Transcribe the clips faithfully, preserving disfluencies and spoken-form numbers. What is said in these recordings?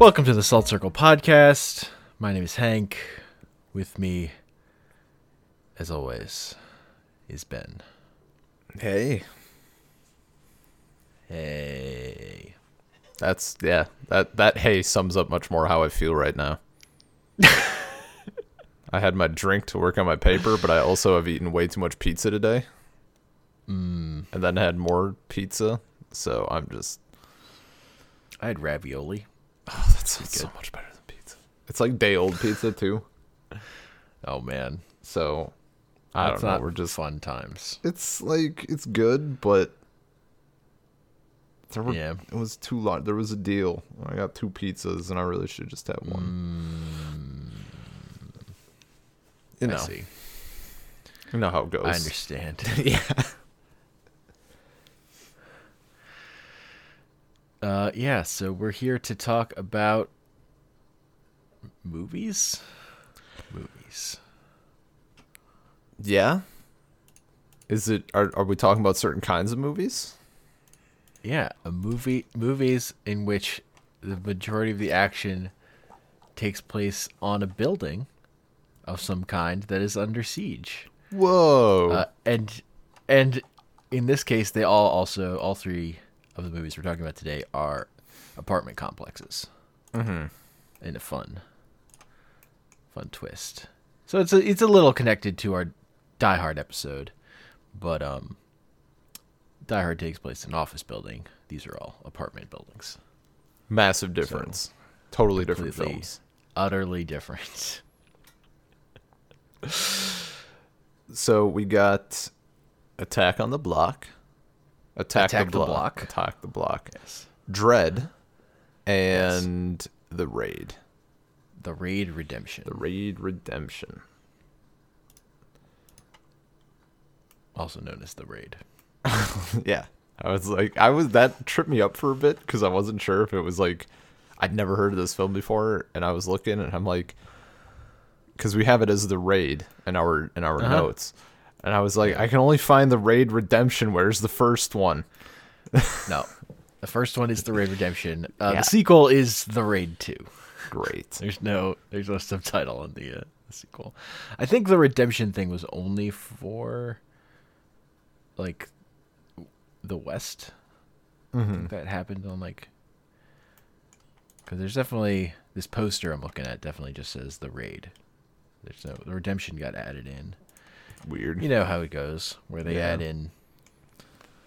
Welcome to the Salt Circle Podcast. My name is Hank. With me, as always, is Ben. Hey. Hey. That's, yeah, that, that hey sums up much more how I feel right now. I had my drink to work on my paper, but I also have eaten way too much pizza today. Mm. And then had more pizza, so I'm just... I had ravioli. Oh, that sounds so much better than pizza. It's like day-old pizza, too. Oh, man. So, I That's don't know. Not we're just fun times. It's, like, it's good, but there were, yeah. it was too long. There was a deal. I got two pizzas, and I really should just have one. Mm. You know. I see. You know how it goes. I understand. Yeah. Uh, yeah, so we're here to talk about movies? Movies. Yeah? Is it? Are are we talking about certain kinds of movies? Yeah, a movie movies in which the majority of the action takes place on a building of some kind that is under siege. Whoa! Uh, and and in this case, they all also, all three... of the movies we're talking about today are apartment complexes. Mm-hmm. And a fun, fun twist. So it's a, it's a little connected to our Die Hard episode, but um, Die Hard takes place in an office building. These are all apartment buildings. Massive difference. So, totally different films. Utterly different. So we got Attack on the Block. Attack, Attack the, block. the Block. Attack the Block. Yes. Dredd and yes. The Raid. The Raid Redemption. The Raid Redemption. Also known as The Raid. Yeah. I was like, I was, that tripped me up for a bit because I wasn't sure if it was like, I'd never heard of this film before, and I was looking and I'm like, because we have it as The Raid in our, in our uh-huh. notes. And I was like, I can only find The Raid Redemption. Where's the first one? No. The first one is The Raid Redemption. Uh, yeah. The sequel is The Raid two. Great. There's no there's no subtitle on the, uh, the sequel. I think the Redemption thing was only for, like, the West. Mm-hmm. I think that happened on, like... Because there's definitely... This poster I'm looking at definitely just says The Raid. There's no... The Redemption got added in. Weird. You know how it goes, where they yeah. add in.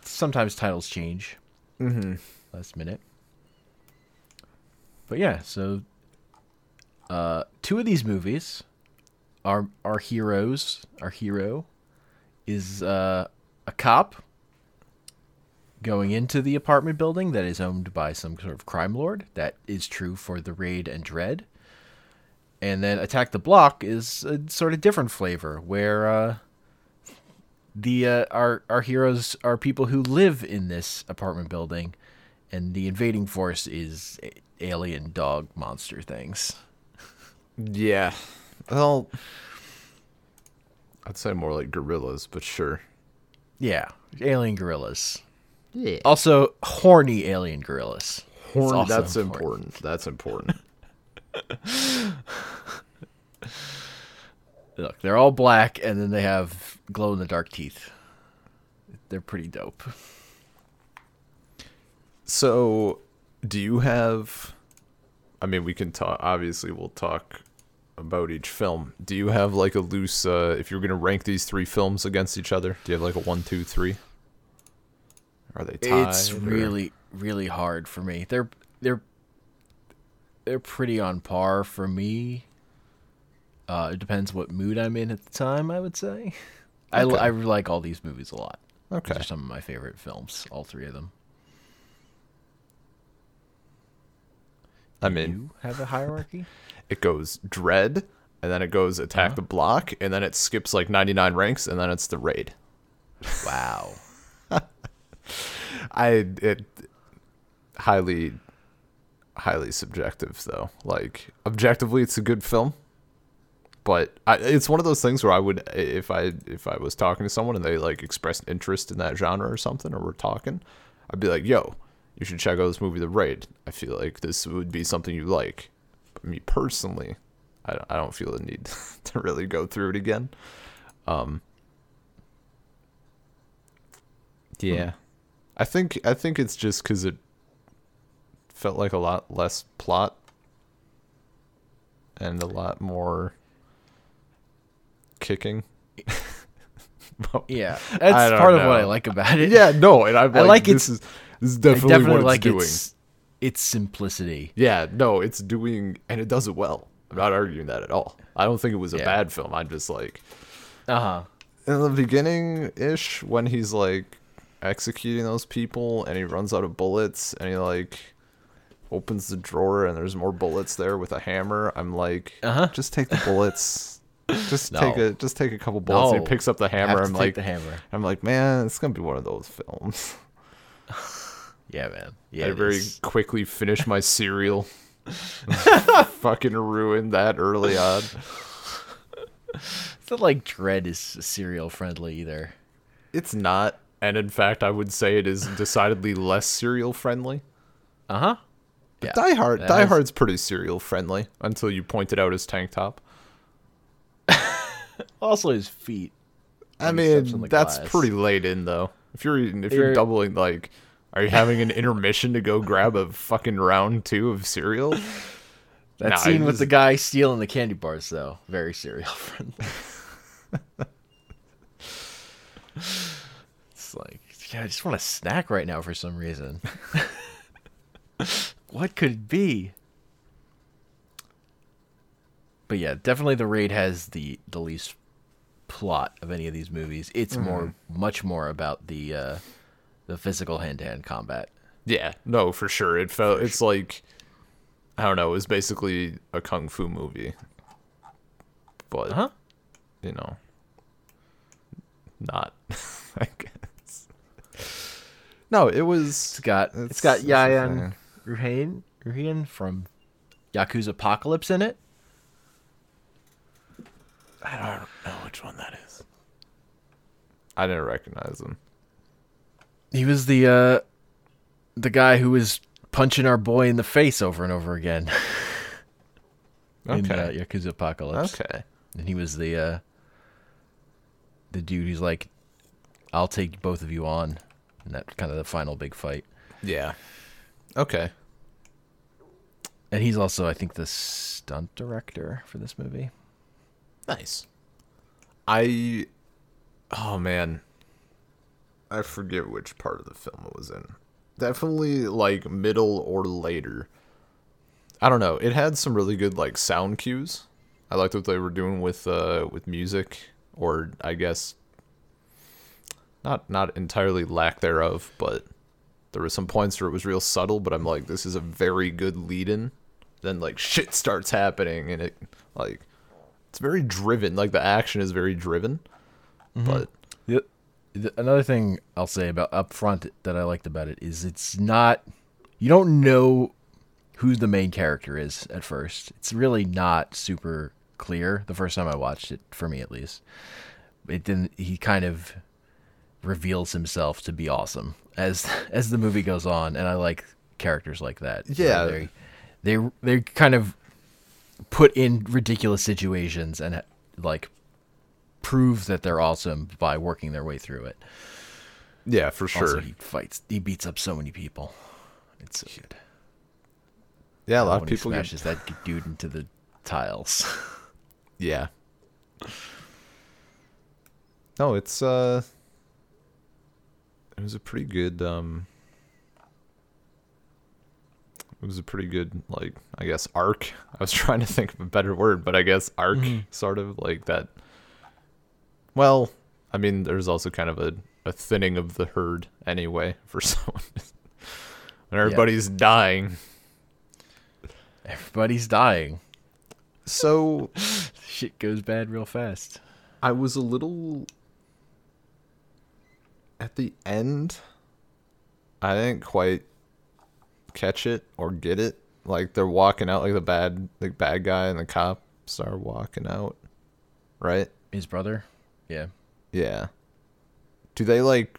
Sometimes titles change. Mm-hmm. Last minute. But yeah, so uh, two of these movies, our our heroes, our hero, is uh, a cop going into the apartment building that is owned by some sort of crime lord. That is true for The Raid and Dredd. And then Attack the Block is a sort of different flavor, where uh, the uh, our our heroes are people who live in this apartment building, and the invading force is alien dog monster things. Yeah, well, I'd say more like gorillas, but sure. Yeah, alien gorillas. Yeah. Also, horny alien gorillas. Horny. That's important. important. That's important. Look, they're all black, and then they have glow-in-the-dark teeth. They're pretty dope. So, do you have... I mean, we can talk... Obviously, we'll talk about each film. Do you have, like, a loose... Uh, if you're going to rank these three films against each other, do you have, like, a one, two, three? Are they tied? It's or... really, really hard for me. They're They're... They're pretty on par for me. Uh, it depends what mood I'm in at the time, I would say. Okay. I, l- I like all these movies a lot. Okay. These are some of my favorite films, all three of them. I mean... Do you have a hierarchy? It goes Dredd, and then it goes Attack uh-huh. the Block, and then it skips like ninety-nine ranks, and then it's The Raid. Wow. I... It... Highly... highly subjective though. Like, objectively it's a good film, but I, it's one of those things where I would, if I if I was talking to someone and they like expressed interest in that genre or something, or we're talking, I'd be like, yo, you should check out this movie, The Raid. I feel like this would be something you like. But me personally, I, I don't feel the need to really go through it again. Um, yeah. Hmm. I think I think it's just because it felt like a lot less plot and a lot more kicking. Well, yeah, that's part know. of what I like about it. Yeah, no, and I'm like, I like this is this is definitely, definitely what it's like doing. It's, it's simplicity. Yeah, no, it's doing, and it does it well. I'm not arguing that at all. I don't think it was a yeah. bad film. I'm just like, uh huh. In the beginning ish, when he's like executing those people, and he runs out of bullets, and he like opens the drawer, and there's more bullets there with a hammer. I'm like, uh-huh. just take the bullets. Just no. take a just take a couple bullets. No. And he picks up the hammer. I'm like, the hammer. I'm like, man, it's gonna be one of those films. Yeah, man. Yeah. I very is. quickly finished my cereal. Fucking ruined that early on. It's not like Dredd is cereal friendly either. It's not, and in fact, I would say it is decidedly less cereal friendly. Uh huh. Yeah. Die Hard. That Die has... Hard's pretty cereal friendly until you pointed out his tank top. Also, his feet. I mean, that's glass. pretty late in though. If you're eating, if you're, you're doubling, like, are you having an intermission to go grab a fucking round two of cereal? That nah, scene with just... the guy stealing the candy bars, though, very cereal friendly. It's like, yeah, I just want a snack right now for some reason. What could it be? But yeah, definitely The Raid has the, the least plot of any of these movies. It's mm-hmm. more, much more about the uh, the physical hand to hand combat. Yeah, no, for sure. It felt for it's sure. like, I don't know, it was basically a kung fu movie, but uh-huh. you know, not. I guess. No, it was. It's got it's, it's got Yayan Ruhain Ruhain from Yakuza Apocalypse in it. I don't know which one that is. I didn't recognize him. He was the uh, the guy who was punching our boy in the face over and over again. Okay. In uh, Yakuza Apocalypse. Okay. And he was the uh, the dude who's like, I'll take both of you on. And that's kind of the final big fight. Yeah. Okay. And he's also, I think, the stunt director for this movie. Nice. I, oh man, I forget which part of the film it was in. Definitely like middle or later. I don't know. It had some really good like sound cues. I liked what they were doing with uh with music, or I guess not not entirely lack thereof, but there were some points where it was real subtle. But I'm like, this is a very good lead-in. Then like shit starts happening, and it like. It's very driven. Like, the action is very driven. Mm-hmm. But the, the, another thing I'll say about up front that I liked about it is it's not... You don't know who the main character is at first. It's really not super clear. The first time I watched it, for me at least, it didn't. He kind of reveals himself to be awesome as as the movie goes on, and I like characters like that. Yeah. They, they, they kind of... put in ridiculous situations and like prove that they're awesome by working their way through it. Yeah, for sure. Also, he fights, he beats up so many people. It's so good. Yeah, a lot of people smashes get... that dude into the tiles. Yeah. No, it's uh, it was a pretty good um, it was a pretty good, like, I guess, arc. I was trying to think of a better word, but I guess arc, mm-hmm. sort of, like that. Well, I mean, there's also kind of a, a thinning of the herd anyway for someone. And everybody's yeah. dying. Everybody's dying. So... Shit goes bad real fast. I was a little... At the end, I didn't quite... catch it or get it. Like, they're walking out, like the bad the bad guy and the cops are walking out, right? His brother. Yeah yeah do they like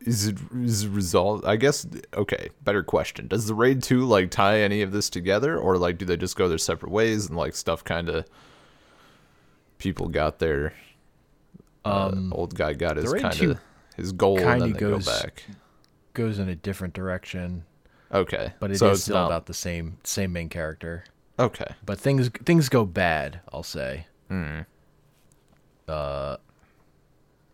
Is it is it resolved? I guess, okay, better question. Does the Raid two, like, tie any of this together? Or, like, do they just go their separate ways and, like, stuff kind of... People got their... Uh, um, old guy got his kind of... His goal, and then they goes, go back. Goes in a different direction. Okay. But it so is still not... about the same same main character. Okay. But things things go bad, I'll say. Hmm. Uh,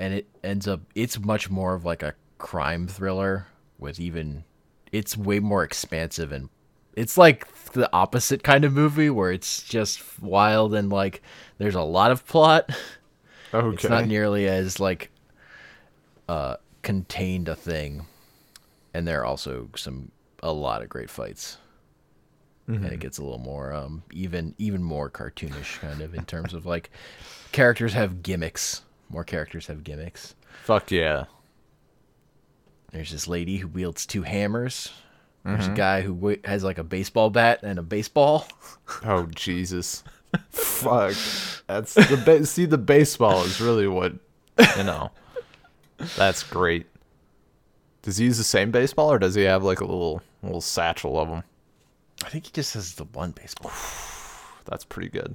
and it ends up... It's much more of, like, a crime thriller with even... It's way more expansive, and it's like the opposite kind of movie where it's just wild and like there's a lot of plot. Okay. It's not nearly as like uh contained a thing, and there are also some a lot of great fights. Mm-hmm. And it gets a little more um even even more cartoonish kind of in terms of like characters have gimmicks. More characters have gimmicks. Fuck yeah. There's this lady who wields two hammers. There's mm-hmm. a guy who w- has like a baseball bat and a baseball. Oh, Jesus. Fuck. That's the ba- See, the baseball is really what, you know. That's great. Does he use the same baseball, or does he have like a little little satchel of them? I think he just has the one baseball. That's pretty good.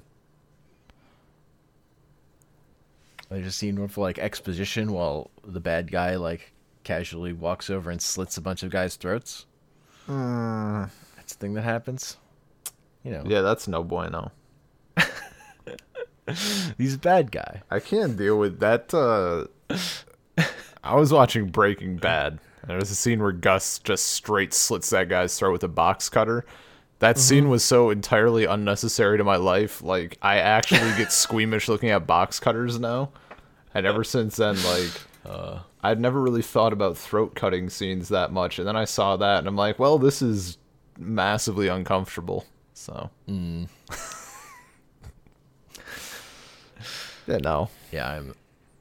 I just seen one for like exposition while the bad guy like casually walks over and slits a bunch of guys' throats. Mm. That's the thing that happens, you know. Yeah, that's no bueno. He's a bad guy. I can't deal with that. Uh... I was watching Breaking Bad, and there was a scene where Gus just straight slits that guy's throat with a box cutter. That mm-hmm. scene was so entirely unnecessary to my life. Like, I actually get squeamish looking at box cutters now, and ever since then, like. Uh, I'd never really thought about throat cutting scenes that much, and then I saw that, and I'm like, well, this is massively uncomfortable. So, mm. yeah, no, yeah, I'm,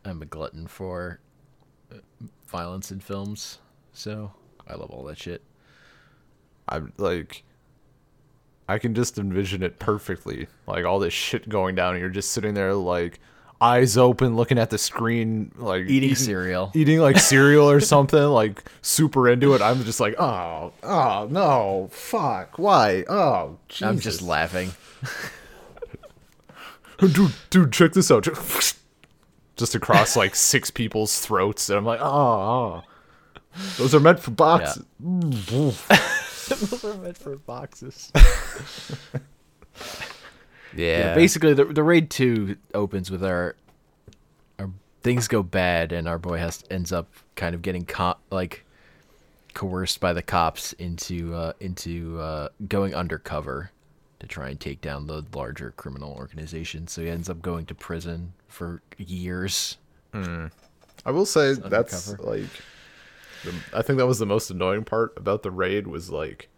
I'm a glutton for violence in films, so I love all that shit. I'm like, I can just envision it perfectly, like all this shit going down, and you're just sitting there like. Eyes open, looking at the screen, like eating, eating cereal, eating like cereal or something, like super into it. I'm just like, oh, oh no, fuck, why? Oh, Jesus. I'm just laughing. dude, dude, check this out. Just across like six people's throats, and I'm like, oh, oh. Those are meant for boxes. Yeah. Those are meant for boxes. Yeah. yeah, basically, the the Raid two opens with our, our things go bad, and our boy has ends up kind of getting co- like coerced by the cops into uh, into uh, going undercover to try and take down the larger criminal organization. So he ends up going to prison for years. Mm. I will say it's that's undercover. like, the, I think that was the most annoying part about the Raid was like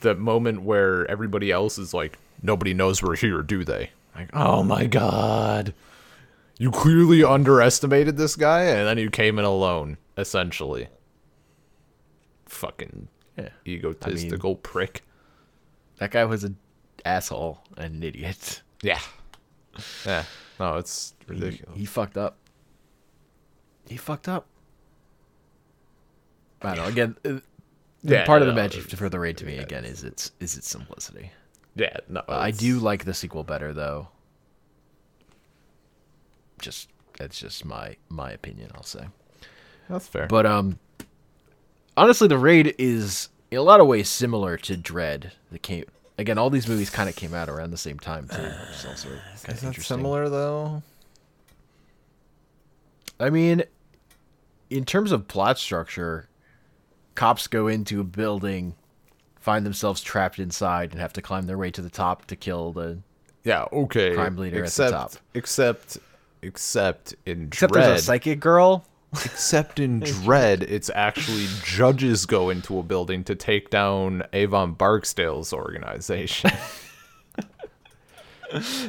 the moment where everybody else is like. Nobody knows we're here, do they? Like, oh my god. You clearly underestimated this guy, and then you came in alone, essentially. Fucking yeah. egotistical I mean, prick. That guy was an asshole and an idiot. Yeah. Yeah. No, it's ridiculous. He, he fucked up. He fucked up. I don't know. Again, yeah, part of no, the magic for the Raid to me, yeah, again, is its, is its simplicity. Yeah, no. Uh, I do like the sequel better, though. Just that's just my my opinion. I'll say that's fair. But um, honestly, the Raid is in a lot of ways similar to Dredd. That came again. All these movies kind of came out around the same time too. Which is also kind of interesting. Is that similar though? I mean, in terms of plot structure, cops go into a building. Find themselves trapped inside and have to climb their way to the top to kill the yeah okay crime leader except, at the top. Except, except in except Dredd, there's a psychic girl. Except in Dredd, it's actually judges go into a building to take down Avon Barksdale's organization.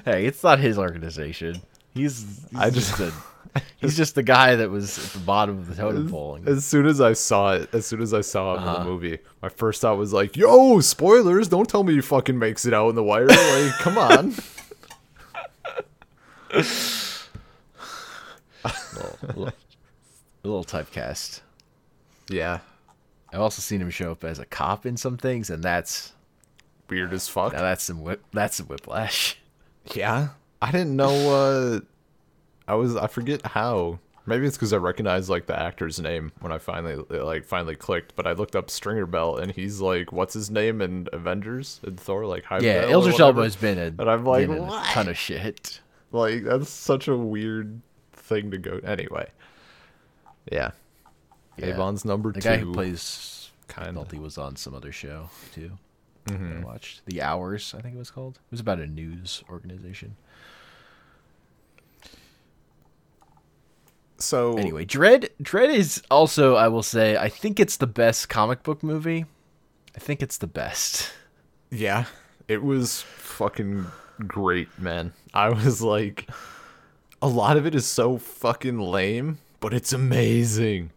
Hey, it's not his organization. He's, he's I just. just a, He's just the guy that was at the bottom of the totem pole. As soon as I saw it, as soon as I saw it uh-huh. in the movie, my first thought was like, yo, spoilers, don't tell me he fucking makes it out in The Wire. Like, come on. Well, a little typecast. Yeah. I've also seen him show up as a cop in some things, and that's weird as fuck. Now that's some whip. That's some whiplash. Yeah, I didn't know. Uh, I was I forget how. Maybe it's because I recognized like the actor's name when I finally like finally clicked. But I looked up Stringer Bell, and he's like, what's his name in Avengers and Thor? Like, Heimdall yeah, Eldritch Elbow's been a and I'm like, what? A ton of shit. Like, that's such a weird thing to go. Anyway, yeah. Yeah. Avon's number the two. The guy who plays Penalty was on some other show, too. Mm-hmm. I watched The Hours, I think it was called. It was about a news organization. So anyway, Dredd, Dredd is also, I will say, I think it's the best comic book movie. I think it's the best. Yeah, it was fucking great, man. I was like, a lot of it is so fucking lame, but it's amazing.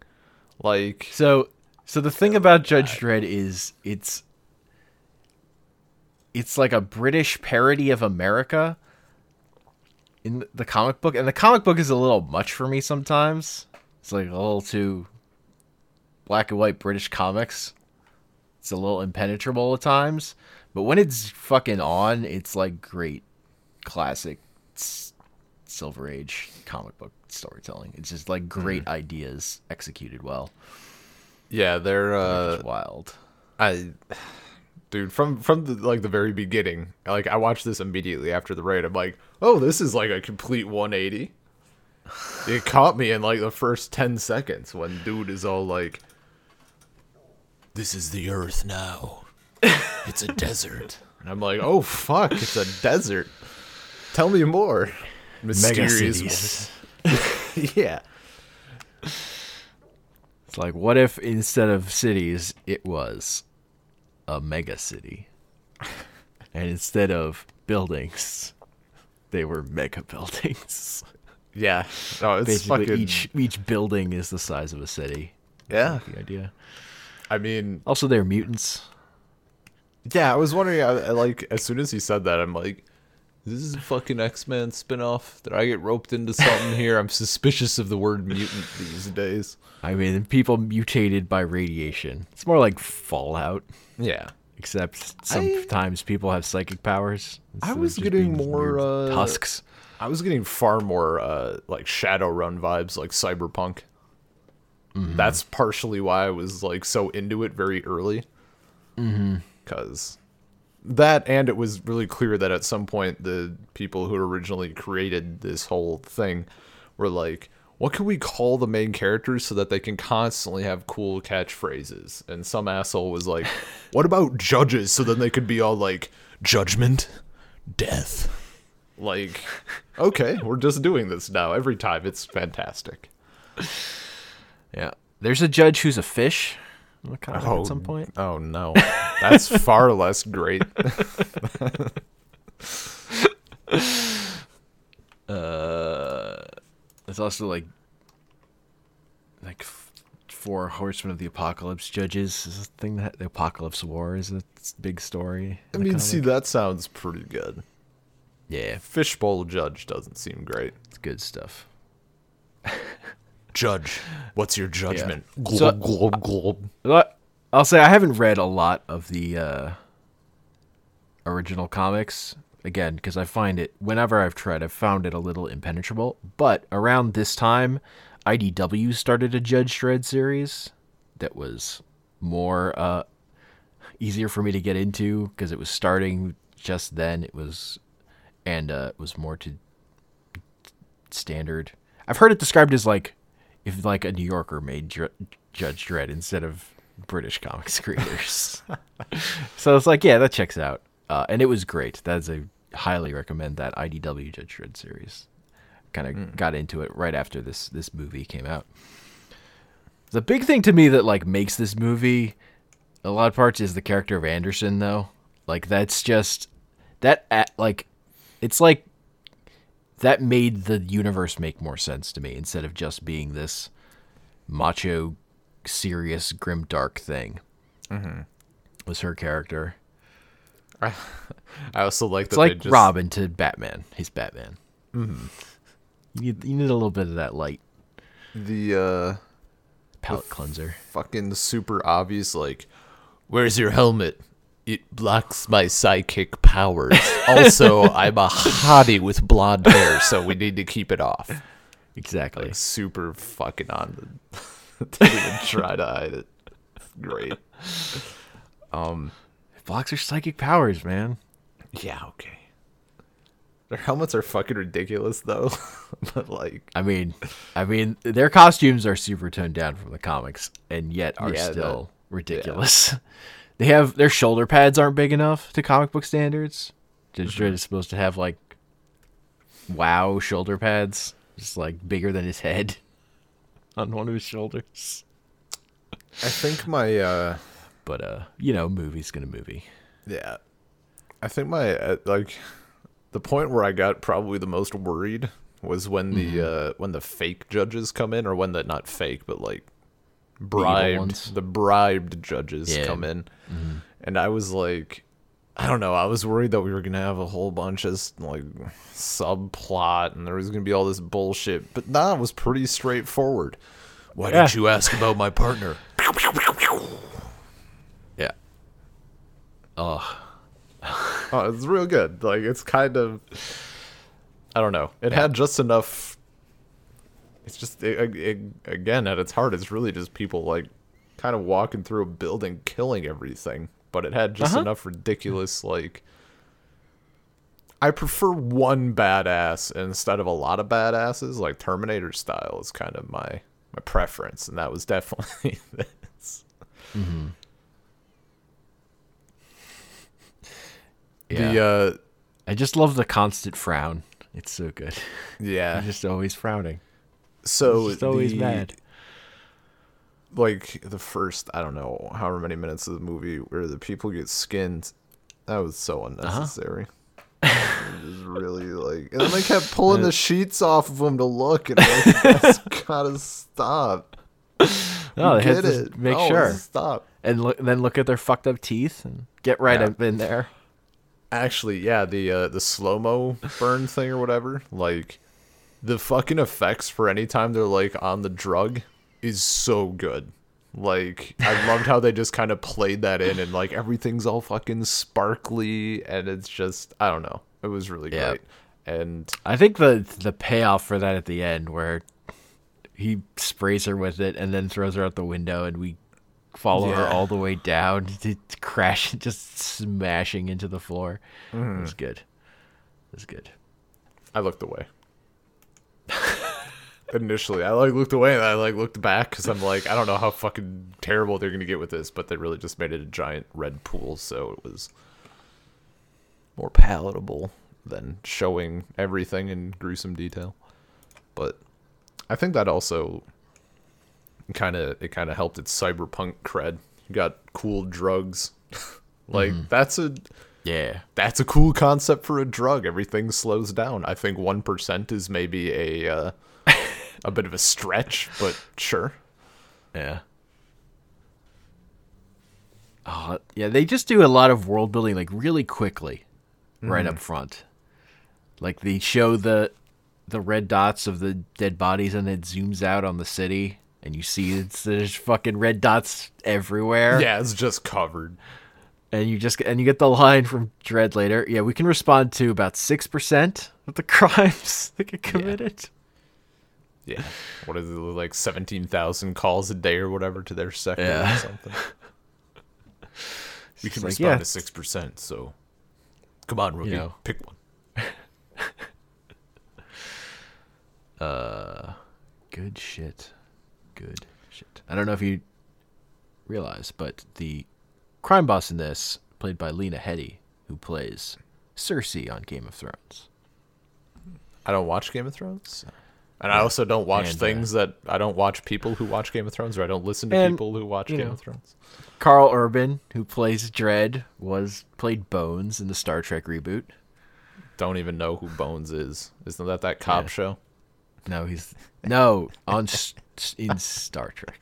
Like so, so the thing about Judge Dredd is it's it's like a British parody of America in the comic book, and the comic book is a little much for me sometimes. It's like a little too black and white British comics. It's a little impenetrable at times, but when it's fucking on, it's like great classic Silver Age comic book storytelling. It's just like great mm-hmm. ideas executed well. Yeah, they're uh wild. I dude from from the, like the very beginning, like I watched this immediately after the raid. I'm like, oh, this is like a complete one eighty. It caught me in like the first ten seconds when dude is all like, this is the earth now. It's a desert. And I'm like, oh fuck, it's a desert. Tell me more. Mysterious. Yeah. It's like, what if instead of cities, it was a mega city? And instead of buildings, they were mega buildings. Yeah. Oh, it's basically fucking... each each building is the size of a city. Yeah. That's like the idea. I mean, also they're mutants. Yeah, I was wondering, I, I, like, as soon as he said that, I'm like, this is a fucking X-Men spinoff. Did I get roped into something here? I'm suspicious of the word mutant these days. I mean, people mutated by radiation. It's more like Fallout. Yeah. Except sometimes I, people have psychic powers. I was getting more... Uh, tusks. I was getting far more uh, like Shadowrun vibes, like Cyberpunk. Mm-hmm. That's partially why I was like so into it very early. Mm-hmm. Because... that, and it was really clear that at some point the people who originally created this whole thing were like, what can we call the main characters so that they can constantly have cool catchphrases? And some asshole was like, what about judges? So then they could be all like, judgment, death. Like, okay, we're just doing this now every time. It's fantastic. Yeah. There's a judge who's a fish. Kind of oh, at some point. Oh no, that's far less great. uh, it's also like like four horsemen of the apocalypse judges is a thing that the apocalypse war is a big story. I mean, see, that sounds pretty good. Yeah, fishbowl judge doesn't seem great. It's good stuff. Judge, what's your judgment? Yeah. Glob, so, glob, glob. I'll, I'll say I haven't read a lot of the uh, original comics, again, because I find it, whenever I've tried, I've found it a little impenetrable. But around this time, I D W started a Judge Dredd series that was more uh, easier for me to get into because it was starting just then. It was, and uh, it was more to standard. I've heard it described as like, if like a New Yorker made Dr- Judge Dredd instead of British comics creators. So it's like, yeah, that checks out. Uh, and it was great. That's a highly recommend that I D W Judge Dredd series. Kind of mm. got into it right after this, this movie came out. The big thing to me that like makes this movie a lot of parts is the character of Anderson though. Like that's just that at, like, it's like, that made the universe make more sense to me instead of just being this macho, serious, grimdark thing. Mm-hmm. Was her character. I also like that. It's like just... Robin to Batman. He's Batman. Mm-hmm. You, you need a little bit of that light. The uh, palate cleanser. Fucking super obvious, like, where's your helmet? It blocks my psychic powers. Also, I'm a hottie with blonde hair, so we need to keep it off. Exactly. Like, super fucking on the... Didn't even try to hide it. Great. Um, it blocks your psychic powers, man. Yeah, okay. Their helmets are fucking ridiculous, though. But, like... I mean, I mean, their costumes are super toned down from the comics, and yet are yeah, still that, ridiculous. Yeah. They have their shoulder pads aren't big enough to comic book standards. Judge Dredd is supposed to have like wow shoulder pads, just like bigger than his head on one of his shoulders. I think my, uh, but uh, you know, movie's gonna movie. Yeah, I think my uh, like the point where I got probably the most worried was when mm-hmm. the uh, when the fake judges come in, or when the not fake but like. bribed the bribed judges yeah. come in mm-hmm. and I was like, I don't know, I was worried that we were gonna have a whole bunch of like subplot and there was gonna be all this bullshit, but nah, it was pretty straightforward. Why yeah. didn't you ask about my partner? yeah oh oh it's real good. Like, it's kind of, I don't know, it yeah. had just enough. It's just, it, it, again, at its heart, it's really just people, like, kind of walking through a building, killing everything. But it had just uh-huh. enough ridiculous, like, I prefer one badass instead of a lot of badasses. Like, Terminator style is kind of my, my preference, and that was definitely this. Mm-hmm. Yeah. The, uh, I just love the constant frown. It's so good. Yeah. I'm just always frowning. So it's always the, mad. Like the first, I don't know, however many minutes of the movie where the people get skinned, that was so unnecessary. Uh-huh. It was really like, and then they kept pulling the sheets off of them to look, and I was like, that's gotta stop. No, they had to make no, sure stop, and look, then look at their fucked up teeth and get right yeah. up in there. Actually, yeah, the uh, the slow mo burn thing or whatever, like. The fucking effects for any time they're, like, on the drug is so good. Like, I loved how they just kind of played that in, and, like, everything's all fucking sparkly, and it's just, I don't know. It was really yeah. great. And I think the the payoff for that at the end, where he sprays her with it and then throws her out the window, and we follow yeah. her all the way down to crash, just smashing into the floor. Mm-hmm. It was good. It was good. I looked away. Initially, I like looked away and I like looked back because I'm like, I don't know how fucking terrible they're gonna get with this, but they really just made it a giant red pool, so it was more palatable than showing everything in gruesome detail. But I think that also kind of it kind of helped its cyberpunk cred. You got cool drugs, like mm. that's a. Yeah, that's a cool concept for a drug. Everything slows down. I think one percent is maybe a uh, a bit of a stretch, but sure. Yeah. Uh, yeah, they just do a lot of world building, like, really quickly, right mm. up front. Like, they show the the red dots of the dead bodies, and it zooms out on the city, and you see it's, there's fucking red dots everywhere. Yeah, it's just covered. And you just and you get the line from Dredd later. Yeah, we can respond to about six percent of the crimes that get committed. Yeah, yeah. What is it, like seventeen thousand calls a day or whatever to their sector yeah. or something? We can like, respond yeah. to six percent. So, come on, Ruby, you know. Pick one. uh, good shit, good shit. I don't know if you realize, but the crime boss in this, played by Lena Headey, who plays Cersei on Game of Thrones. I don't watch Game of Thrones. And yeah. I also don't watch and, things uh, that... I don't watch people who watch Game of Thrones, or I don't listen to and, people who watch Game know, of Thrones. Karl Urban, who plays Dredd, was played Bones in the Star Trek reboot. Don't even know who Bones is. Isn't that that cop yeah. show? No, he's... No, on in Star Trek.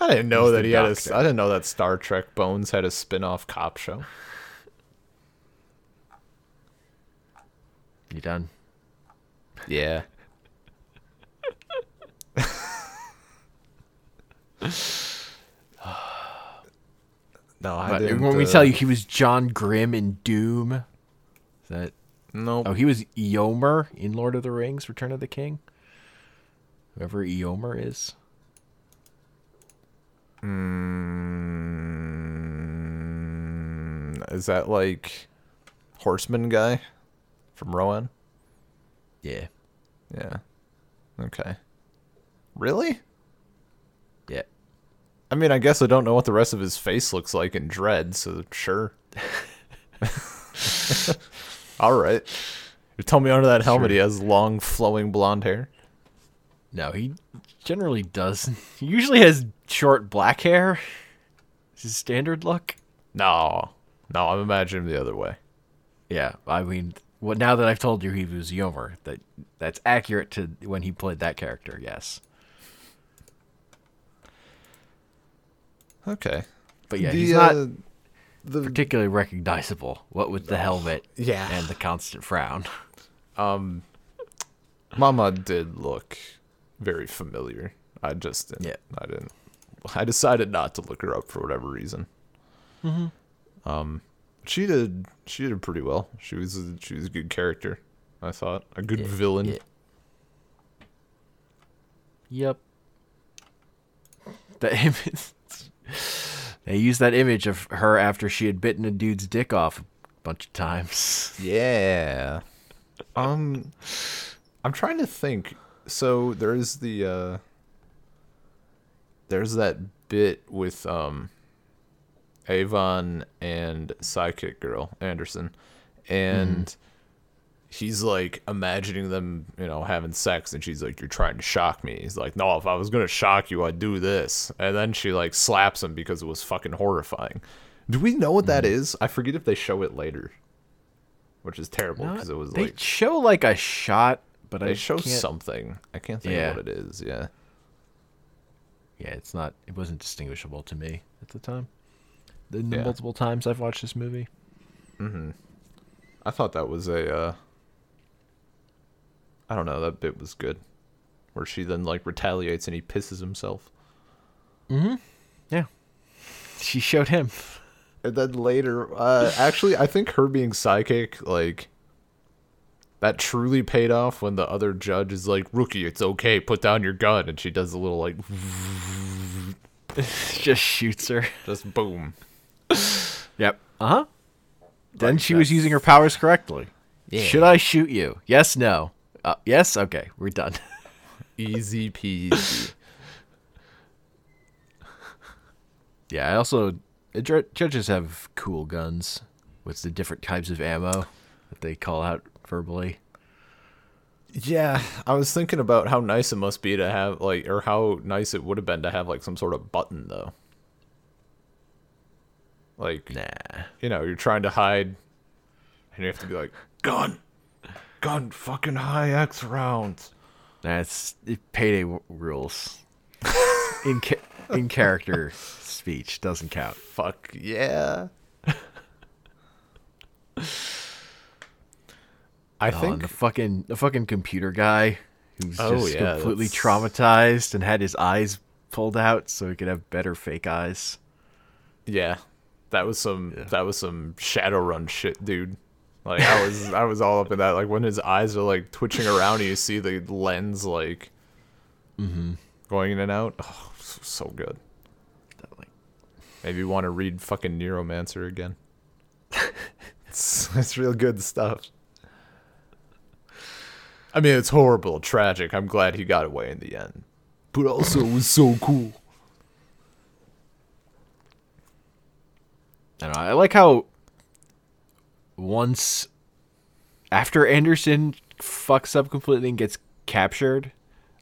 I didn't know He's that he doctor. had a. I didn't know that Star Trek Bones had a spin-off cop show. You done? Yeah. No, I but didn't. When we uh, tell you he was John Grimm in Doom, is that no? Oh, he was Eomer in Lord of the Rings: Return of the King. Whoever Eomer is. Mm, is that like Horseman guy from Rowan? Yeah. Yeah. Okay. Really? Yeah. I mean, I guess I don't know what the rest of his face looks like in Dredd, so sure. All right. You're telling me under that helmet sure. He has long, flowing blonde hair? No, he generally doesn't. He usually has short black hair. Is his standard look? No. No, I'm imagining him the other way. Yeah, I mean... Well, now that I've told you he was Eomer, that that's accurate to when he played that character, yes. Okay. But yeah, the, he's not uh, the... particularly recognizable, what with the helmet yeah. and the constant frown. Um, Mama did look very familiar. I just didn't. Yeah. I didn't. I decided not to look her up for whatever reason. Mm-hmm. Um... She did. She did pretty well. She was. A, she was a good character, I thought. A good yeah, villain. Yeah. Yep. That image. They used that image of her after she had bitten a dude's dick off a bunch of times. Yeah. Um, I'm trying to think. So there's the. Uh, there's that bit with um. Avon and Sidekick Girl Anderson, and mm-hmm. he's like imagining them, you know, having sex, and she's like, "You're trying to shock me." He's like, "No, if I was gonna shock you, I'd do this." And then she like slaps him because it was fucking horrifying. Do we know what mm-hmm. that is? I forget if they show it later, which is terrible because it was they like, show like a shot, but they I show can't... something. I can't think yeah. of what it is. Yeah, yeah, it's not. It wasn't distinguishable to me at the time. In the yeah. multiple times I've watched this movie. Mm-hmm. I thought that was a, uh... I don't know, that bit was good. Where she then, like, retaliates and he pisses himself. Mm-hmm. Yeah. She showed him. And then later, uh, actually, I think her being psychic, like, that truly paid off when the other judge is like, "Rookie, it's okay, put down your gun." And she does a little, like... Just shoots her. Just boom. Yep. Uh-huh. Then she was using her powers correctly. Yeah. Should I shoot you? Yes, no. Uh, yes? Okay, we're done. Easy peasy. Yeah, I also... Judges have cool guns with the different types of ammo that they call out verbally. Yeah, I was thinking about how nice it must be to have, like, or how nice it would have been to have, like, some sort of button, though. Like, nah. You know, you're trying to hide, and you have to be like, gun! Gun, fucking high X rounds! That's payday w- rules. in ca- in character speech doesn't count. Fuck yeah. I oh, think the fucking the fucking computer guy who's oh, just yeah, completely that's... traumatized and had his eyes pulled out so he could have better fake eyes. Yeah, that was some yeah. that was some Shadowrun shit, dude. Like I was I was all up in that. Like when his eyes are like twitching around, and you see the lens like mm-hmm. going in and out. Oh, so good. That, like... Maybe you want to read fucking Neuromancer again. it's it's real good stuff. I mean, it's horrible, tragic. I'm glad he got away in the end. But also, it was so cool. I don't know. I like how once after Anderson fucks up completely and gets captured,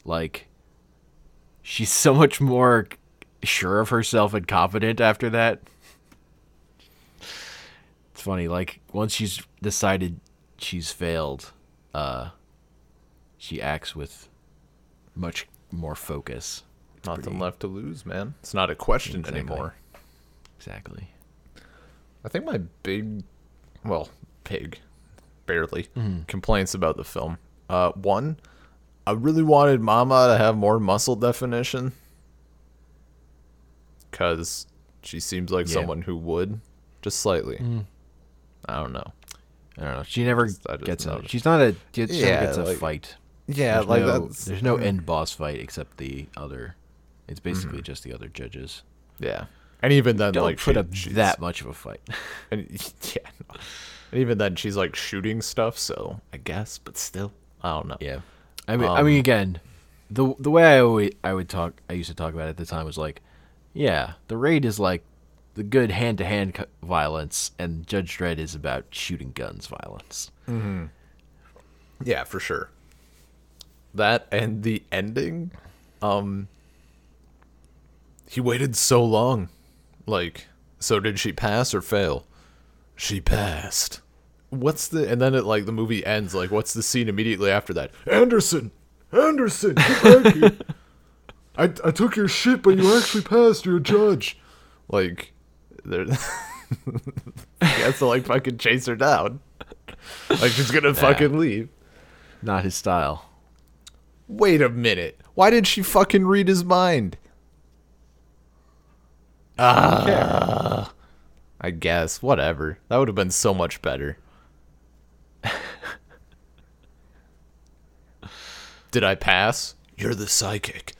like, she's so much more sure of herself and confident after that. It's funny. Like, once she's decided she's failed, uh... she acts with much more focus. It's Nothing pretty... left to lose, man. It's not a question exactly. anymore. Exactly. I think my big, well, pig, barely, mm-hmm. complaints about the film. Uh, one, I really wanted Mama to have more muscle definition. Because She seems like yeah. someone who would, just slightly. Mm. I don't know. I don't know. She never gets out. She's not a. She yeah, never gets a like, fight. Yeah, there's like no, that's there's no end boss fight except the other. It's basically mm-hmm. just the other judges. Yeah, and even then, don't like put she, up she's, that much of a fight. And yeah, no. And even then, she's like shooting stuff. So I guess, but still, I don't know. Yeah, I mean, um, I mean, again, the the way I always, I would talk, I used to talk about it at the time was like, yeah, the Raid is like the good hand-to-hand co- violence, and Judge Dredd is about shooting guns violence. Mm-hmm. Yeah, for sure. That and the ending, um, he waited so long. Like, so did she pass or fail? She passed. What's the, and then it, like, the movie ends, like, what's the scene immediately after that? Anderson! Anderson! Thank you! I, I took your shit, but you actually passed, you're a judge! Like, they're... yeah, so, like, fucking chase her down. Like, she's gonna nah. fucking leave. Not his style. Wait a minute. Why did she fucking read his mind? Ah. Uh, I guess. Whatever. That would have been so much better. Did I pass? You're the psychic.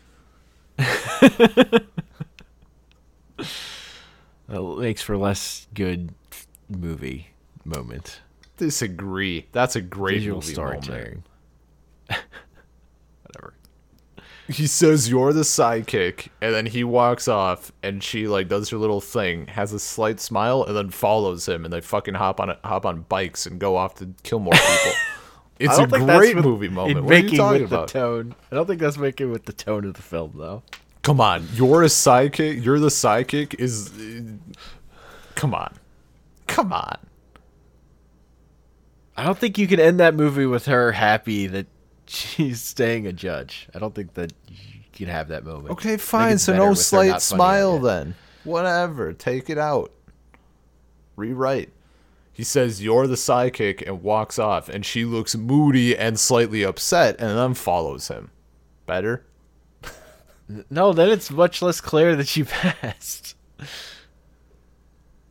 That makes for less good movie moment. Disagree. That's a great Visual movie moment. Whatever. He says you're the sidekick, and then he walks off, and she like does her little thing, has a slight smile, and then follows him, and they fucking hop on hop on bikes and go off to kill more people. It's a great movie moment. What are you talking about? The tone. I don't think that's making with the tone of the film, though. Come on, you're a sidekick. You're the sidekick. Is uh, come on, come on. I don't think you can end that movie with her happy that she's staying a judge. I don't think that you can have that moment. Okay, fine. So no slight smile then. Whatever. Take it out. Rewrite. He says, you're the sidekick, and walks off. And she looks moody and slightly upset and then follows him. Better? No, then it's much less clear that she passed.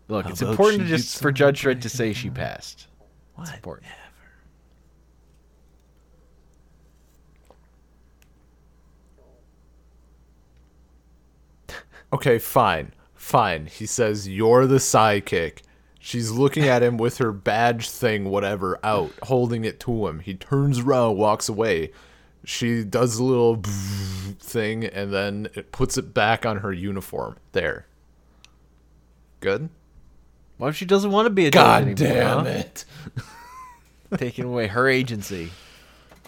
Look, How it's important just for Judge Dredd to say she passed. What? It's important. Yeah. Okay, fine. Fine. He says, you're the sidekick. She's looking at him with her badge thing, whatever, out, holding it to him. He turns around, walks away. She does a little thing, and then it puts it back on her uniform. There. Good? What if she doesn't want to be a judge? God damn it. Taking away her agency.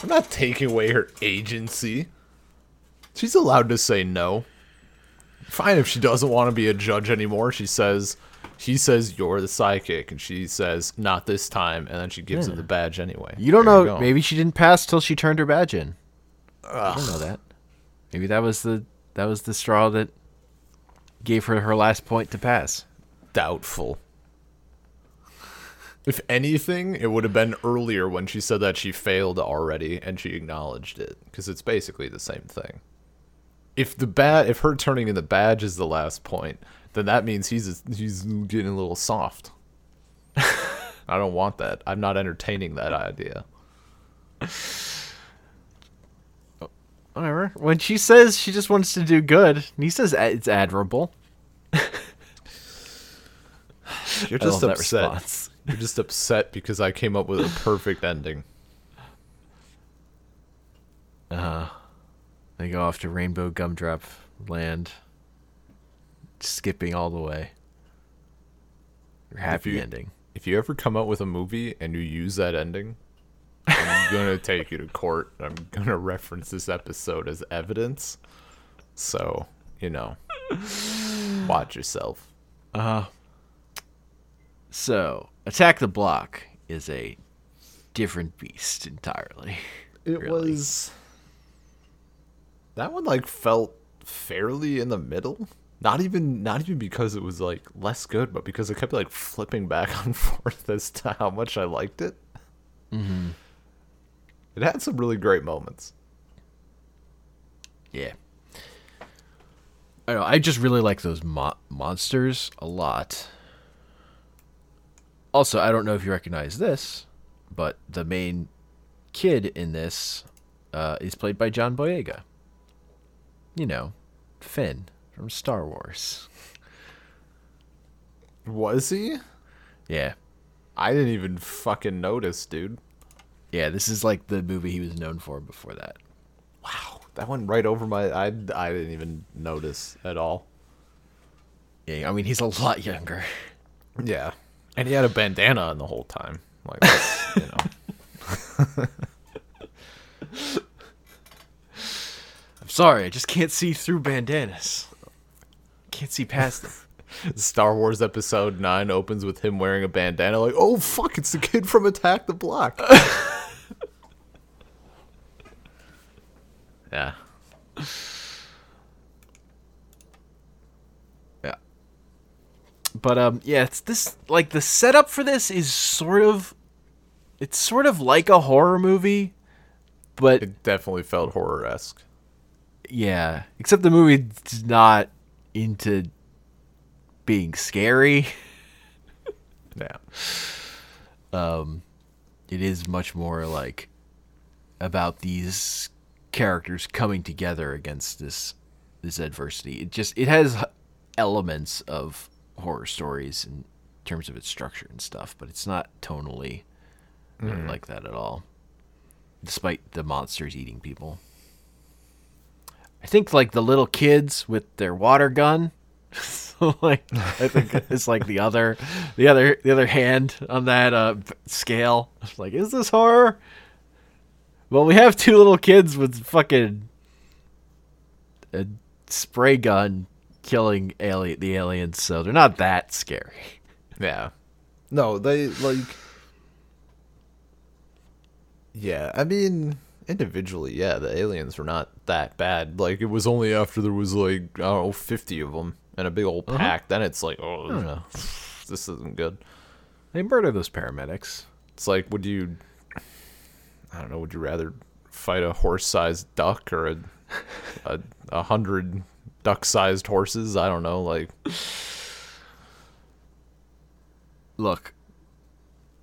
I'm not taking away her agency. She's allowed to say no. Fine, if she doesn't want to be a judge anymore, she says, he says, you're the sidekick, and she says, not this time, and then she gives yeah. him the badge anyway. You don't there know, you maybe she didn't pass till she turned her badge in. Ugh. I don't know that. Maybe that was the that was the straw that gave her her last point to pass. Doubtful. If anything, it would have been earlier when she said that she failed already, and she acknowledged it, because it's basically the same thing. If the ba- if her turning in the badge is the last point, then that means he's a, he's getting a little soft. I don't want that. I'm not entertaining that idea. Oh, whatever. When she says she just wants to do good, and he says it's admirable. You're just upset. You're just upset because I came up with a perfect ending. Uh huh. They go off to Rainbow Gumdrop Land, skipping all the way. Happy if you, ending. If you ever come out with a movie and you use that ending, I'm going to take you to court. I'm going to reference this episode as evidence. So, you know, watch yourself. Uh, so, Attack the Block is a different beast entirely. It really. was... That one like felt fairly in the middle. Not even not even because it was like less good, but because I kept like flipping back and forth as to how much I liked it. Mm-hmm. It had some really great moments. Yeah. I don't know, I just really like those mo- monsters a lot. Also, I don't know if you recognize this, but the main kid in this uh, is played by John Boyega. You know, Finn from Star Wars. Was he? Yeah. I didn't even fucking notice, dude. Yeah, this is like the movie he was known for before that. Wow, that went right over my... I, I didn't even notice at all. Yeah, I mean, he's a lot younger. Yeah. And he had a bandana on the whole time. Like, you know. I'm sorry, I just can't see through bandanas. Can't see past them. Star Wars Episode nine opens with him wearing a bandana like, oh, fuck, it's the kid from Attack the Block. Yeah. Yeah. But, um, yeah, it's this, like, the setup for this is sort of, it's sort of like a horror movie, but... It definitely felt horror-esque. Yeah, except the movie's not into... being scary. Yeah. Um, it is much more like about these characters coming together against this this adversity. It just it has elements of horror stories in terms of its structure and stuff, but it's not tonally mm. like that at all. Despite the monsters eating people. I think like the little kids with their water gun. So like, I think it's like the other, the other, the other hand on that uh, scale. It's like, is this horror? Well, we have two little kids with fucking a spray gun killing alien the aliens, so they're not that scary. Yeah. No, they like. Yeah, I mean. Individually, yeah, the aliens were not that bad. Like, it was only after there was, like, I don't know, fifty of them and a big old pack. Uh-huh. Then it's like, oh, no, this isn't good. They murder those paramedics. It's like, would you, I don't know, would you rather fight a horse-sized duck or a a, a hundred duck-sized horses? I don't know, like. Look.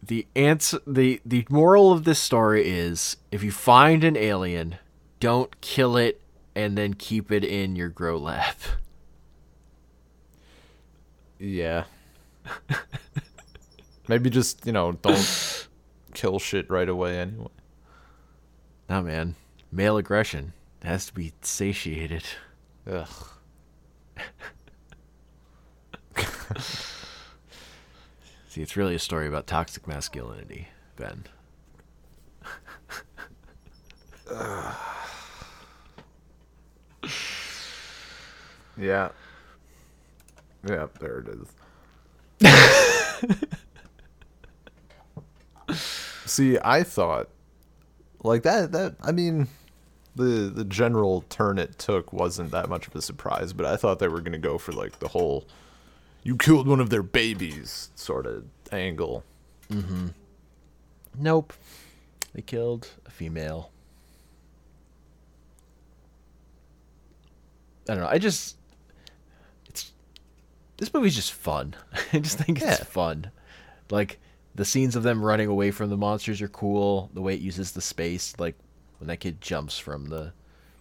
The answer, the, the moral of this story is, if you find an alien, don't kill it and then keep it in your grow lab. Yeah. Maybe just, you know, don't kill shit right away anyway. Nah, man. Male aggression has to be satiated. Ugh. See, it's really a story about toxic masculinity, Ben. Yeah. Yeah, there it is. See, I thought, like, that, that, I mean, the, the general turn it took wasn't that much of a surprise, but I thought they were going to go for, like, the whole... You killed one of their babies, sort of angle. Mm-hmm. Nope. They killed a female. I don't know. I just... it's This movie's just fun. I just think yeah. it's fun. Like, the scenes of them running away from the monsters are cool. The way it uses the space. Like, when that kid jumps from the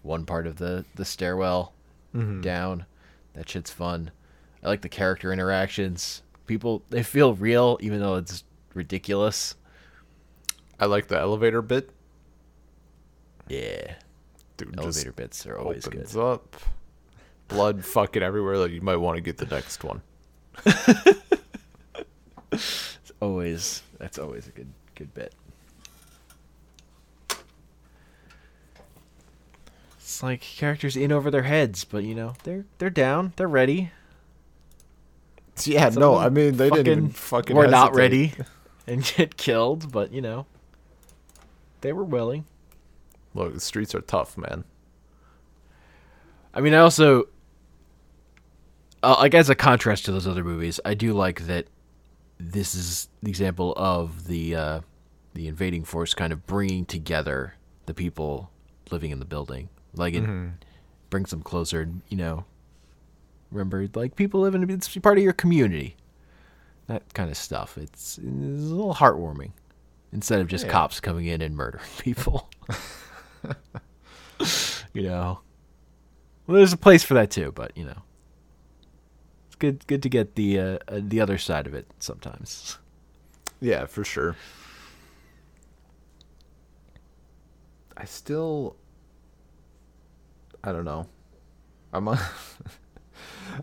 one part of the, the stairwell mm-hmm. down. That shit's fun. I like the character interactions. People, they feel real, even though it's ridiculous. I like the elevator bit. Yeah. Dude, elevator bits are always good. Opens up. Blood fucking everywhere. Like, you might want to get the next one. It's always, that's always a good, good bit. It's like characters in over their heads, but, you know, they're they're down. They're ready. Yeah, Something no, I mean, they fucking, didn't even fucking We're hesitate. Not ready and get killed, but, you know, they were willing. Look, the streets are tough, man. I mean, I also, uh, like, as a contrast to those other movies, I do like that this is the example of the, uh, the invading force kind of bringing together the people living in the building. Like, it mm-hmm. brings them closer, you know, Remember, like, people live in, it's part of your community. That kind of stuff. It's, it's a little heartwarming instead of just yeah. cops coming in and murdering people. You know, well, there's a place for that too, but you know, it's good good to get the uh, the other side of it sometimes. Yeah, for sure. I still, I don't know. I'm on,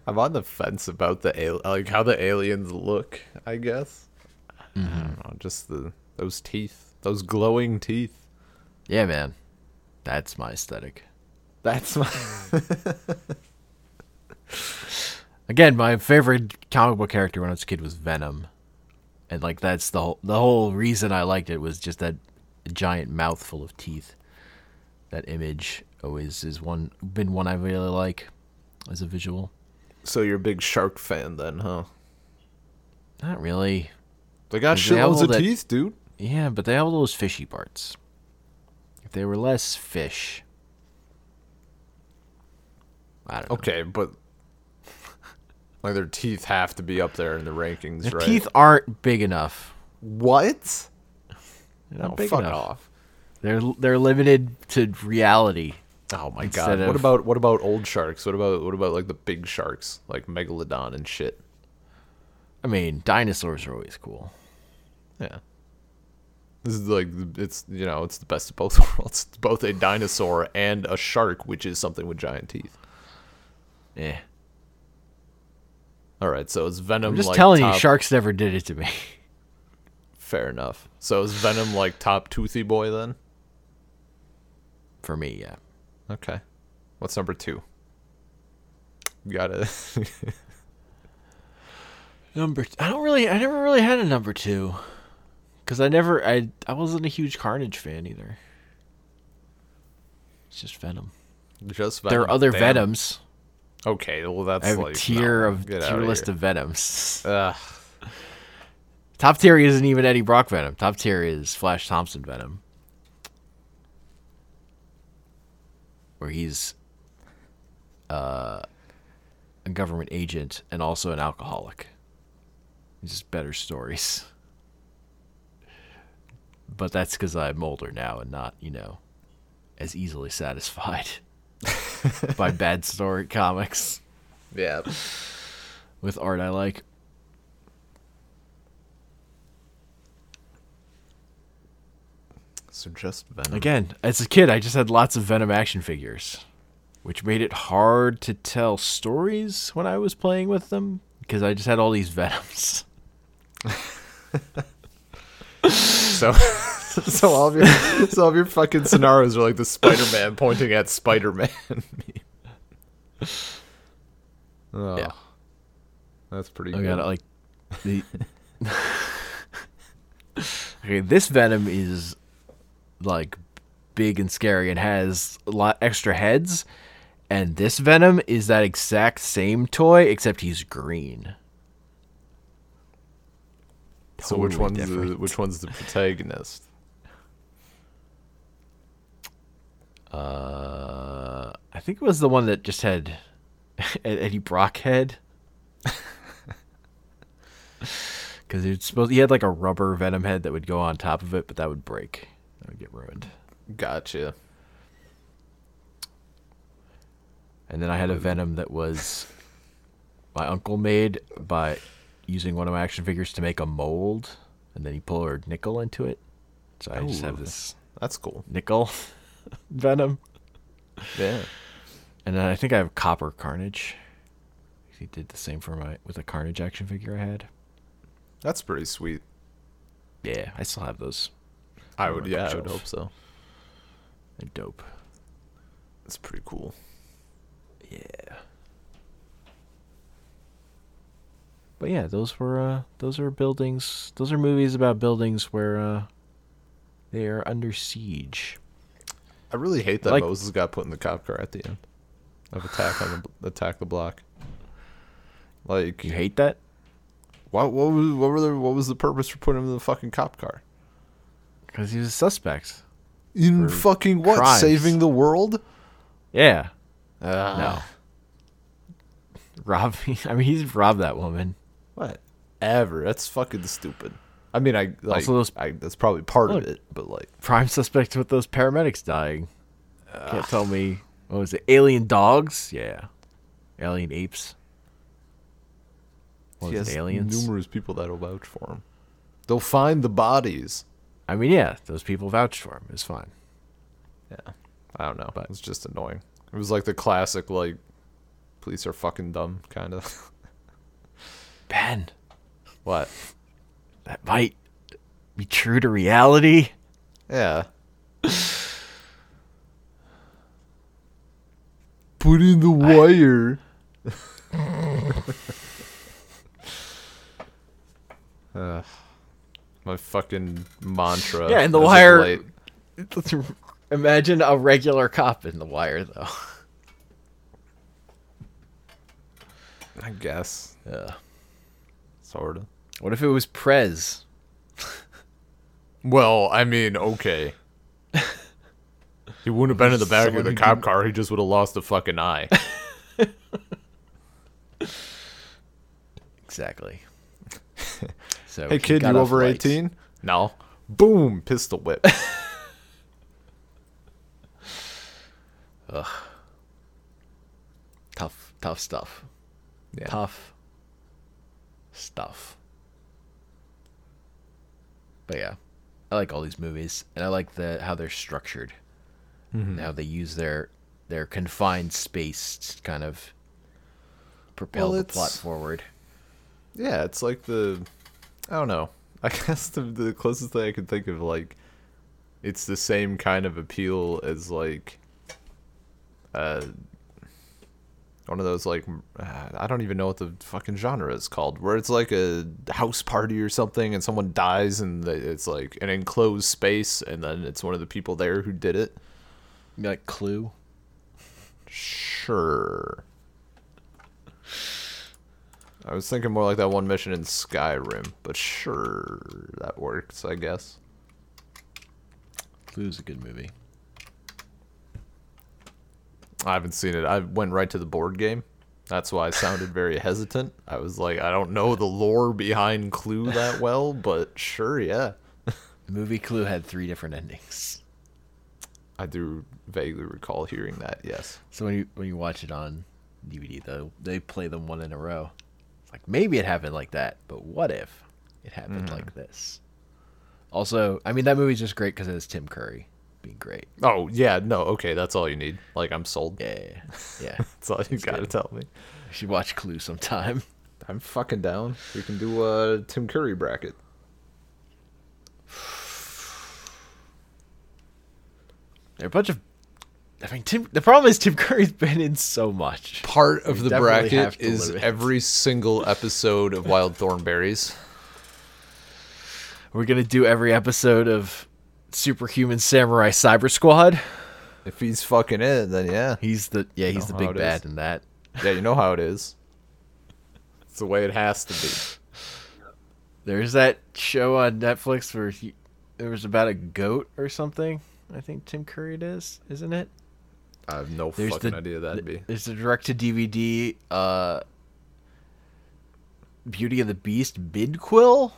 I'm on the fence about the al- like how the aliens look. I guess mm-hmm. I don't know, just the those teeth, those glowing teeth. Yeah, man, that's my aesthetic. That's my. Again, my favorite comic book character when I was a kid was Venom, and like that's the whole, the whole reason I liked it was just that giant mouthful of teeth. That image always is one been one I really like as a visual. So you're a big shark fan then, huh? Not really. They got shitloads of that, teeth, dude. Yeah, but they have all those fishy parts. If they were less fish, I don't know. Okay, but like their teeth have to be up there in the rankings, their right? Their teeth aren't big enough. What? They're not no, big fuck enough. Off. They're they're limited to reality. Oh my god! What about what about old sharks? What about what about like the big sharks, like megalodon and shit? I mean, dinosaurs are always cool. Yeah, this is like it's you know it's the best of both worlds. It's both a dinosaur and a shark, which is something with giant teeth. Yeah. All right, so it's Venom. I'm just like telling top... you, sharks never did it to me. Fair enough. So is Venom like top toothy boy then? For me, yeah. Okay. What's number two? You gotta number. T- I don't really. I never really had a number two, because I never. I I wasn't a huge Carnage fan either. It's just Venom. Just Venom. There are other Damn. Venoms. Okay, well that's I have like a tier no, of tier list here. Of Venoms. Ugh. Top tier isn't even Eddie Brock Venom. Top tier is Flash Thompson Venom. Where he's uh, a government agent and also an alcoholic. It's just better stories. But that's because I'm older now and not, you know, as easily satisfied by bad story comics. Yeah. With art I like. So just Venom. Again, as a kid, I just had lots of Venom action figures, which made it hard to tell stories when I was playing with them because I just had all these Venoms. so, so all of your, so all of your fucking scenarios are like the Spider-Man pointing at Spider-Man. Oh, yeah, that's pretty. I good. Gotta like the. Okay, this Venom is. Like big and scary and has a lot extra heads, and this Venom is that exact same toy except he's green. So totally which one's the, which one's the protagonist? Uh, I think it was the one that just had Eddie Brock head. Because it's supposed he had like a rubber Venom head that would go on top of it, but that would break. I would get ruined. Gotcha. And then I had a Venom that was my uncle made by using one of my action figures to make a mold, and then he poured nickel into it. So I Ooh, just have this. That's cool. Nickel Venom. Yeah. And then I think I have Copper Carnage. He did the same for my with a Carnage action figure I had. That's pretty sweet. Yeah, I still have those. I would, yeah, I would hope so. They're dope. That's pretty cool. Yeah. But yeah, those were uh, those are buildings. Those are movies about buildings where uh, they are under siege. I really hate that like, Moses got put in the cop car at the end of Attack on the Attack the Block. Like you hate that? What what was what were the, what was the purpose for putting him in the fucking cop car? Because he was a suspect. In fucking what? Crimes. Saving the world? Yeah. Uh, no. robbing. I mean, he's robbed that woman. Whatever. That's fucking stupid. I mean, I like, also those, I, that's probably part look, of it, but like prime suspect with those paramedics dying. Uh, Can't tell me what was it? Alien dogs? Yeah, alien apes. What was it, aliens? Numerous people that'll vouch for him. They'll find the bodies. I mean, yeah, those people vouched for him. It's fine. Yeah, I don't know. But it's just annoying. It was like the classic, like, police are fucking dumb, kind of. Ben. What? That might be true to reality. Yeah. Put in the wire. I... uh, my fucking mantra. Yeah, and the wire. Imagine a regular cop in the wire, though. I guess. Yeah. Sort of. What if it was Prez? Well, I mean, okay. He wouldn't have been in the back Someone of the cop didn't... car. He just would have lost a fucking eye. Exactly. So hey, kid, you over eighteen? No. Boom! Pistol whip. Ugh. Tough, tough stuff. Yeah. Tough stuff. But yeah, I like all these movies, and I like the how they're structured, mm-hmm. and how they use their their confined space to kind of propel well, the plot forward. Yeah, it's like the I don't know. I guess the, the closest thing I could think of, like, it's the same kind of appeal as like. Uh, one of those, like, uh, I don't even know what the fucking genre is called, where it's like a house party or something and someone dies and it's like an enclosed space and then it's one of the people there who did it. Like Clue? Sure. I was thinking more like that one mission in Skyrim, but sure, that works, I guess. Clue's a good movie. I haven't seen it. I went right to the board game. That's why I sounded very hesitant. I was like, I don't know the lore behind Clue that well, but sure, yeah. The movie Clue had three different endings. I do vaguely recall hearing that, yes. So when you when you watch it on D V D, though, they play them one in a row. It's like, maybe it happened like that, but what if it happened mm-hmm. like this? Also, I mean, that movie's just great because it has Tim Curry. Being great. Oh yeah, no, okay, that's all you need. Like, I'm sold. Yeah, yeah, yeah. That's all you gotta good. Tell me. You should watch Clue sometime. I'm fucking down. We can do a Tim Curry bracket. There are a bunch of. I mean, Tim. The problem is Tim Curry's been in so much. Part of we the bracket is every single episode of Wild Thornberries. We're gonna do every episode of. Superhuman Samurai Cyber Squad. If he's fucking in, then yeah. He's the yeah, he's the big bad in that. Yeah, you know how it is. It's the way it has to be. There's that show on Netflix where he, it was about a goat or something. I think Tim Curry it is, isn't it? I have no there's fucking the, idea that'd be. There's the direct to D V D uh Beauty and the Beast Bidquill.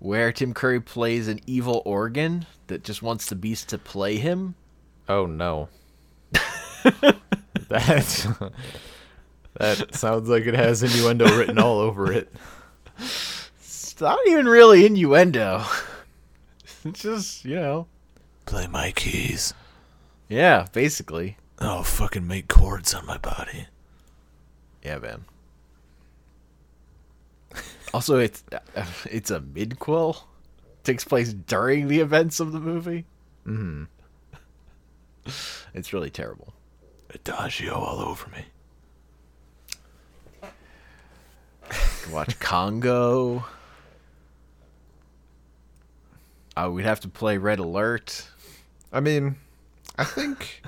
Where Tim Curry plays an evil organ that just wants the beast to play him. Oh, no. that, that sounds like it has innuendo written all over it. It's not even really innuendo. It's just, you know. Play my keys. Yeah, basically. Oh, fucking make chords on my body. Yeah, man. Also, it's it's a midquel. It takes place during the events of the movie. Mm-hmm. It's really terrible. Adagio all over me. You watch Congo. Uh, we'd have to play Red Alert. I mean, I think...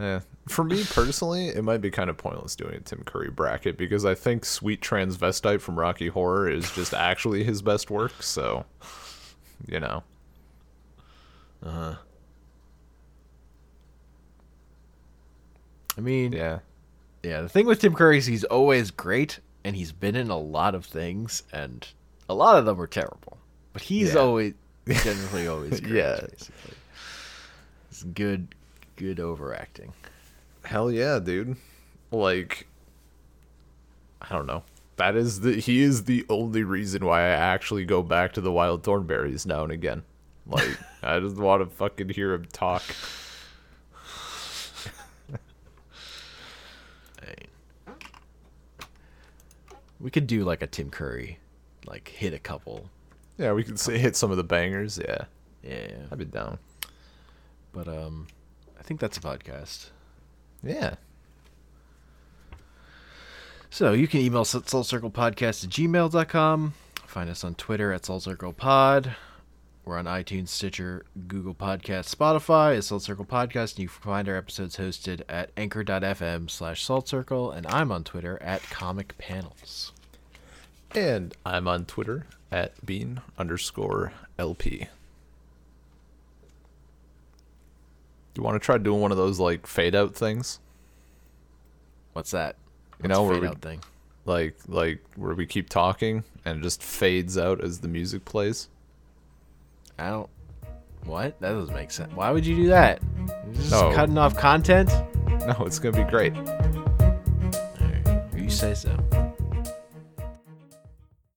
yeah. For me personally, it might be kind of pointless doing a Tim Curry bracket because I think Sweet Transvestite from Rocky Horror is just actually his best work, so, you know. Uh-huh. I mean, yeah. Yeah, the thing with Tim Curry is he's always great, and he's been in a lot of things, and a lot of them are terrible. But he's yeah. always, generally always great, yeah. basically. It's good, good overacting. Hell yeah, dude. Like, I don't know. That is the, he is the only reason why I actually go back to the Wild Thornberries now and again. Like, I just want to fucking hear him talk. We could do, like, a Tim Curry, like, hit a couple. Yeah, we could say hit some of the bangers, yeah. Yeah. I'd be down. But, um, I think that's a podcast. Yeah. So, you can email us at salt circle podcast at gmail dot com. Find us on Twitter at salt circle pod. We're on iTunes, Stitcher, Google Podcasts, Spotify, at Salt Circle Podcast, and you can find our episodes hosted at anchor dot f m slash salt circle, and I'm on Twitter at Comic Panels. And I'm on Twitter at bean underscore LP. Do you want to try doing one of those, like, fade-out things? What's that? What's you know, a fade-out thing? Like, like, where we keep talking, and it just fades out as the music plays. I don't... What? That doesn't make sense. Why would you do that? You're just no. cutting off content? No, it's going to be great. All right. You say so.